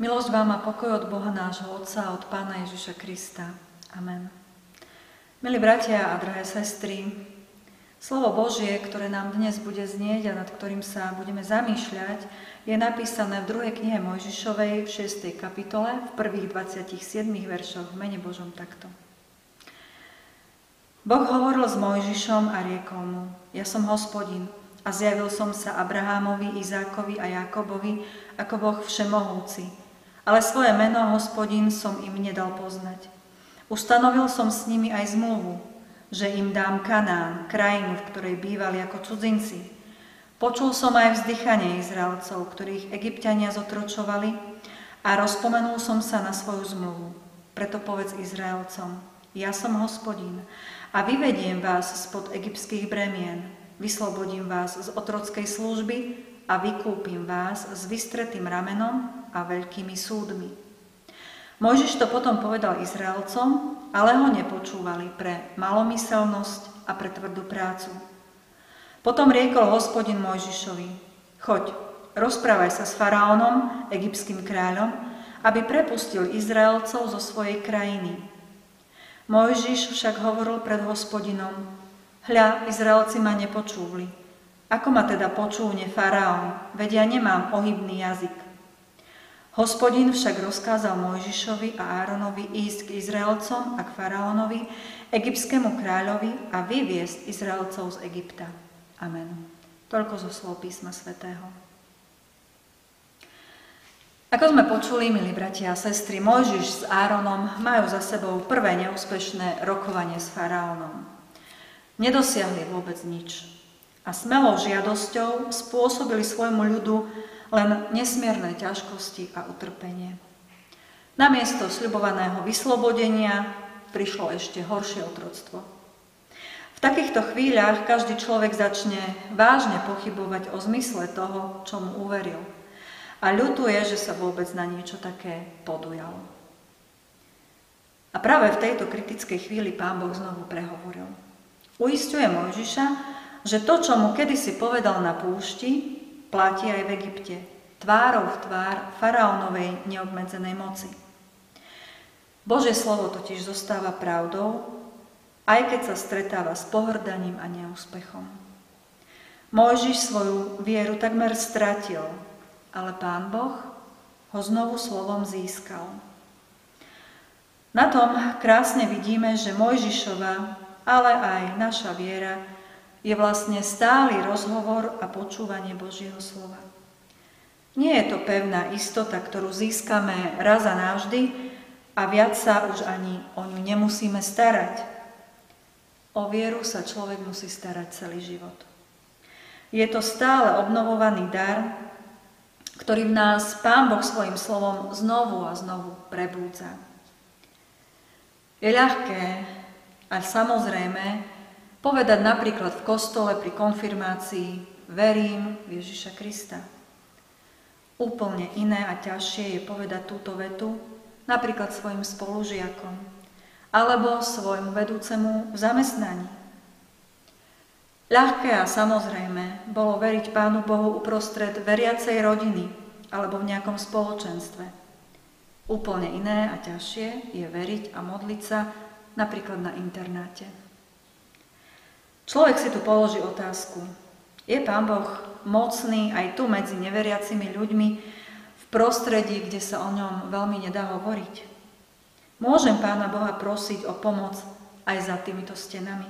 Milosť vám a pokoj od Boha nášho Otca a od Pána Ježiša Krista. Amen. Milí bratia a drahé sestry, slovo Božie, ktoré nám dnes bude znieť a nad ktorým sa budeme zamýšľať, je napísané v 2. knihe Mojžišovej v 6. kapitole v prvých 27 veršoch v mene Božom takto. Boh hovoril s Mojžišom a riekol mu: Ja som Hospodin a zjavil som sa Abrahámovi, Izákovi a Jákobovi ako Boh všemohúci, ale svoje meno Hospodin som im nedal poznať. Ustanovil som s nimi aj zmluvu, že im dám Kanán, krajinu, v ktorej bývali ako cudzinci. Počul som aj vzdychanie Izraelcov, ktorých Egypťania zotročovali, a rozpomenul som sa na svoju zmluvu. Preto povedz Izraelcom: Ja som Hospodin a vyvediem vás spod egyptských bremien, vyslobodím vás z otrockej služby a vykúpim vás s vystretým ramenom a veľkými súdmi. Mojžiš to potom povedal Izraelcom, ale ho nepočúvali pre malomyselnosť a pre tvrdú prácu. Potom riekol Hospodin Mojžišovi: Choď, rozprávaj sa s faraónom, egyptským kráľom, aby prepustil Izraelcov zo svojej krajiny. Mojžiš však hovoril pred Hospodinom: Hľa, Izraelci ma nepočúvli. Ako ma teda počúvne faraón, veď ja nemám ohybný jazyk. Hospodin však rozkázal Mojžišovi a Áronovi ísť k Izraelcom a k faraónovi, egyptskému kráľovi, a vyviesť Izraelcov z Egypta. Amen. Toľko zo slov Písma svätého. Ako sme počuli, milí bratia a sestry, Mojžiš s Áronom majú za sebou prvé neúspešné rokovanie s faraónom. Nedosiahli vôbec nič a smelou žiadosťou spôsobili svojmu ľudu len nesmierne ťažkosti a utrpenie. Namiesto sľubovaného vyslobodenia prišlo ešte horšie otroctvo. V takýchto chvíľach každý človek začne vážne pochybovať o zmysle toho, čo mu uveril, a ľutuje, že sa vôbec na niečo také podujal. A práve v tejto kritickej chvíli Pán Boh znovu prehovoril. Uisťuje Mojžiša, že to, čo mu kedysi povedal na púšti, platí aj v Egypte, tvárou v tvár faraónovej neobmedzenej moci. Božie slovo totiž zostáva pravdou, aj keď sa stretáva s pohrdaním a neúspechom. Mojžiš svoju vieru takmer stratil, ale Pán Boh ho znovu slovom získal. Na tom krásne vidíme, že Mojžišova, ale aj naša viera je vlastne stály rozhovor a počúvanie Božieho slova. Nie je to pevná istota, ktorú získame raz a navždy a viac sa už ani o ňu nemusíme starať. O vieru sa človek musí starať celý život. Je to stále obnovovaný dar, ktorý v nás Pán Boh svojím slovom znovu a znovu prebúdza. Je ľahké a samozrejme povedať napríklad v kostole pri konfirmácii: Verím v Ježiša Krista. Úplne iné a ťažšie je povedať túto vetu napríklad svojim spolužiakom alebo svojmu vedúcemu v zamestnaní. Ľahké a samozrejme bolo veriť Pánu Bohu uprostred veriacej rodiny alebo v nejakom spoločenstve. Úplne iné a ťažšie je veriť a modliť sa napríklad na internáte. Človek si tu položí otázku: Je Pán Boh mocný aj tu medzi neveriacimi ľuďmi v prostredí, kde sa o ňom veľmi nedá hovoriť? Môžem Pána Boha prosiť o pomoc aj za týmito stenami?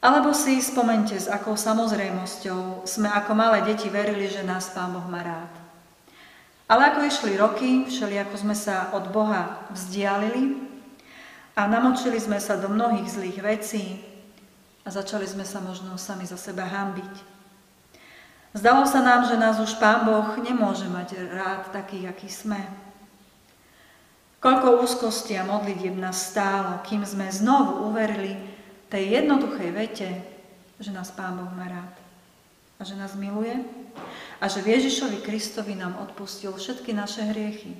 Alebo si spomente, s akou samozrejmosťou sme ako malé deti verili, že nás Pán Boh má rád. Ale ako išli roky, všelijako sme sa od Boha vzdialili a namočili sme sa do mnohých zlých vecí a začali sme sa možno sami za seba hanbiť. Zdalo sa nám, že nás už Pán Boh nemôže mať rád taký, aký sme. Koľko úzkosti a modlitieb nás stálo, kým sme znovu uverili tej jednoduchej vete, že nás Pán Boh má rád a že nás miluje a že v Ježišovi Kristovi nám odpustil všetky naše hriechy.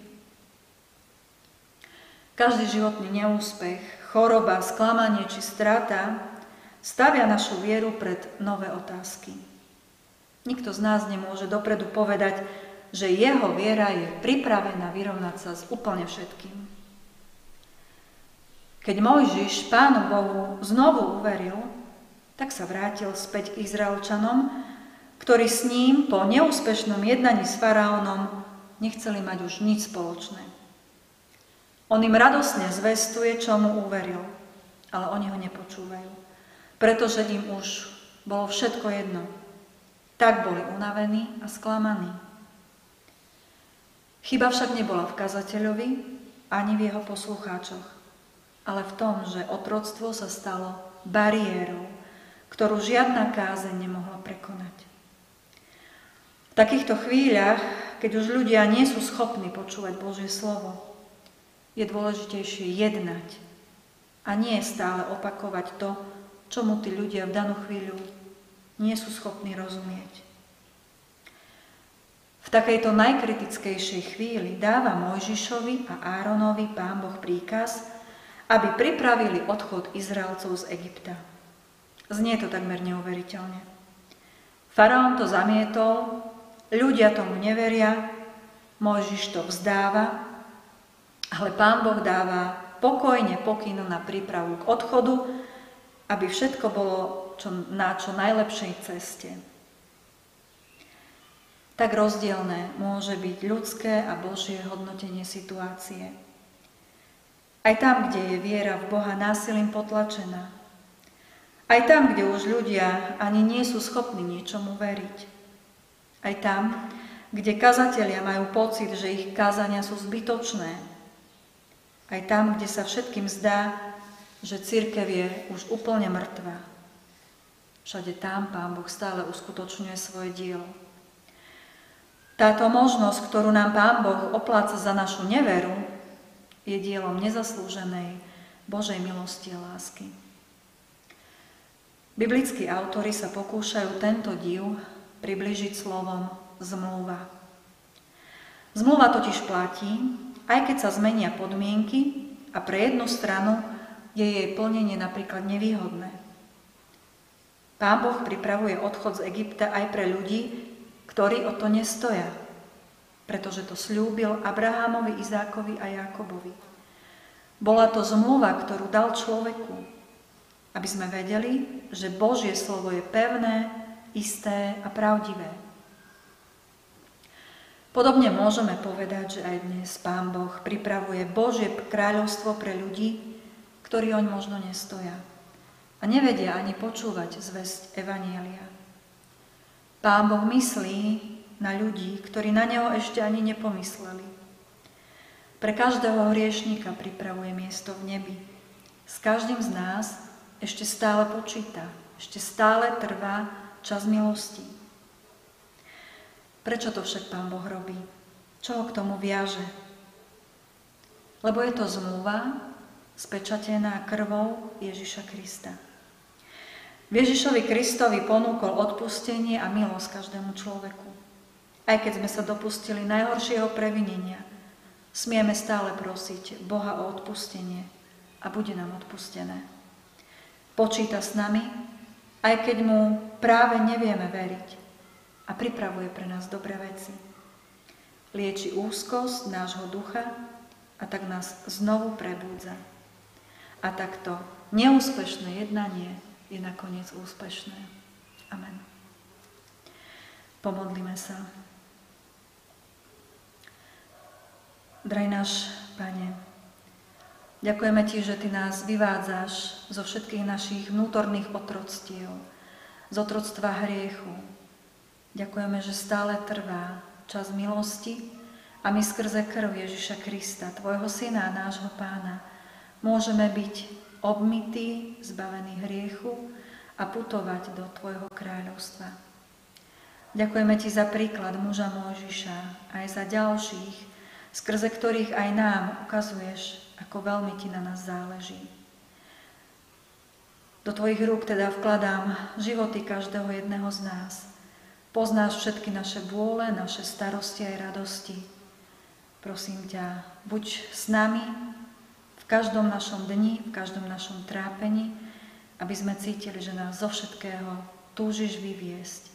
Každý životný neúspech, choroba, sklamanie či strata stavia našu vieru pred nové otázky. Nikto z nás nemôže dopredu povedať, že jeho viera je pripravená vyrovnať sa s úplne všetkým. Keď Mojžiš Pánu Bohu znovu uveril, tak sa vrátil späť k Izraelčanom, ktorí s ním po neúspešnom jednaní s faraónom nechceli mať už nič spoločné. On im radosne zvestuje, čo mu uveril, ale oni ho nepočúvajú, pretože im už bolo všetko jedno. Tak boli unavení a sklamaní. Chyba však nebola v kazateľovi ani v jeho poslucháčoch, ale v tom, že otroctvo sa stalo bariérou, ktorú žiadna kázeň nemohla prekonať. V takýchto chvíľach, keď už ľudia nie sú schopní počúvať Božie slovo, je dôležitejšie jednať a nie stále opakovať to, čomu tí ľudia v danú chvíľu nie sú schopní rozumieť. V takejto najkritickejšej chvíli dáva Mojžišovi a Áronovi Pán Boh príkaz, aby pripravili odchod Izraelcov z Egypta. Znie to takmer neuveriteľne. Faraón to zamietol, ľudia tomu neveria, Mojžiš to vzdáva, ale Pán Boh dáva pokojne pokynu na prípravu k odchodu, aby všetko bolo na čo najlepšej ceste. Tak rozdielne môže byť ľudské a Božie hodnotenie situácie. Aj tam, kde je viera v Boha násilím potlačená. Aj tam, kde už ľudia ani nie sú schopní niečomu veriť. Aj tam, kde kazatelia majú pocit, že ich kázania sú zbytočné. Aj tam, kde sa všetkým zdá, že cirkev je už úplne mŕtva. Všade tam Pán Boh stále uskutočňuje svoje dielo. Táto možnosť, ktorú nám Pán Boh opláca za našu neveru, je dielom nezaslúženej Božej milosti a lásky. Biblickí autori sa pokúšajú tento div priblížiť slovom zmluva. Zmluva totiž platí, aj keď sa zmenia podmienky a pre jednu stranu je jej plnenie napríklad nevýhodné. Pán Boh pripravuje odchod z Egypta aj pre ľudí, ktorí o to nestoja, pretože to sľúbil Abrahamovi, Izákovi a Jákobovi. Bola to zmluva, ktorú dal človeku, aby sme vedeli, že Božie slovo je pevné, isté a pravdivé. Podobne môžeme povedať, že aj dnes Pán Boh pripravuje Božie kráľovstvo pre ľudí, ktorí oň možno nestoja a nevedia ani počúvať zvesť Evanielia. Pán Boh myslí na ľudí, ktorí na Neho ešte ani nepomysleli. Pre každého hriešníka pripravuje miesto v nebi. S každým z nás ešte stále počíta, ešte stále trvá čas milosti. Prečo to však Pán Boh robí? Čo ho k tomu viaže? Lebo je to zmluva spečatená krvou Ježiša Krista. Ježišovi Kristovi ponúkol odpustenie a milosť každému človeku. Aj keď sme sa dopustili najhoršieho previnenia, smieme stále prosiť Boha o odpustenie a bude nám odpustené. Počíta s nami, aj keď mu práve nevieme veriť a pripravuje pre nás dobré veci. Lieči úzkosť nášho ducha a tak nás znovu prebúdza. A takto neúspešné jednanie je nakoniec úspešné. Amen. Pomodlíme sa. Drahý náš Pane, ďakujeme Ti, že Ty nás vyvádzaš zo všetkých našich vnútorných otroctiev, z otroctva hriechu. Ďakujeme, že stále trvá čas milosti a my skrze krv Ježiša Krista, Tvojho Syna a nášho Pána, môžeme byť obmytý, zbavený hriechu a putovať do Tvojho kráľovstva. Ďakujeme Ti za príklad muža Mojžiša, aj za ďalších, skrze ktorých aj nám ukazuješ, ako veľmi Ti na nás záleží. Do Tvojich rúk teda vkladám životy každého jedného z nás. Poznáš všetky naše bôle, naše starosti aj radosti. Prosím ťa, buď s nami, v každom našom dni, v každom našom trápení, aby sme cítili, že nás zo všetkého túžiš vyviesť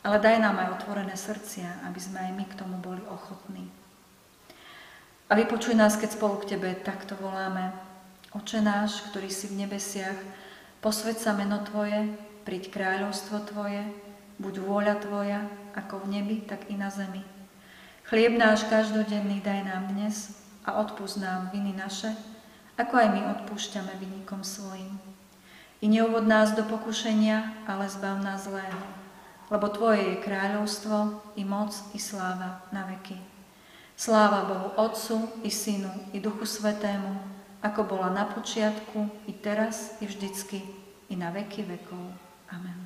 a ale daj nám aj otvorené srdcia, aby sme aj my k tomu boli ochotní. A vypočuj nás, keď spolu k Tebe takto voláme. Oče náš, ktorý si v nebesiach, posväť sa meno Tvoje, príď kráľovstvo Tvoje, buď vôľa Tvoja, ako v nebi, tak i na zemi. Chlieb náš každodenný daj nám dnes a odpúsť nám viny naše, ako aj my odpúšťame vinníkom svojim. I neuvod nás do pokušenia, ale zbav nás zlého, lebo Tvoje je kráľovstvo, i moc, i sláva na veky. Sláva Bohu Otcu, i Synu, i Duchu Svätému, ako bola na počiatku, i teraz, i vždycky, i na veky vekov. Amen.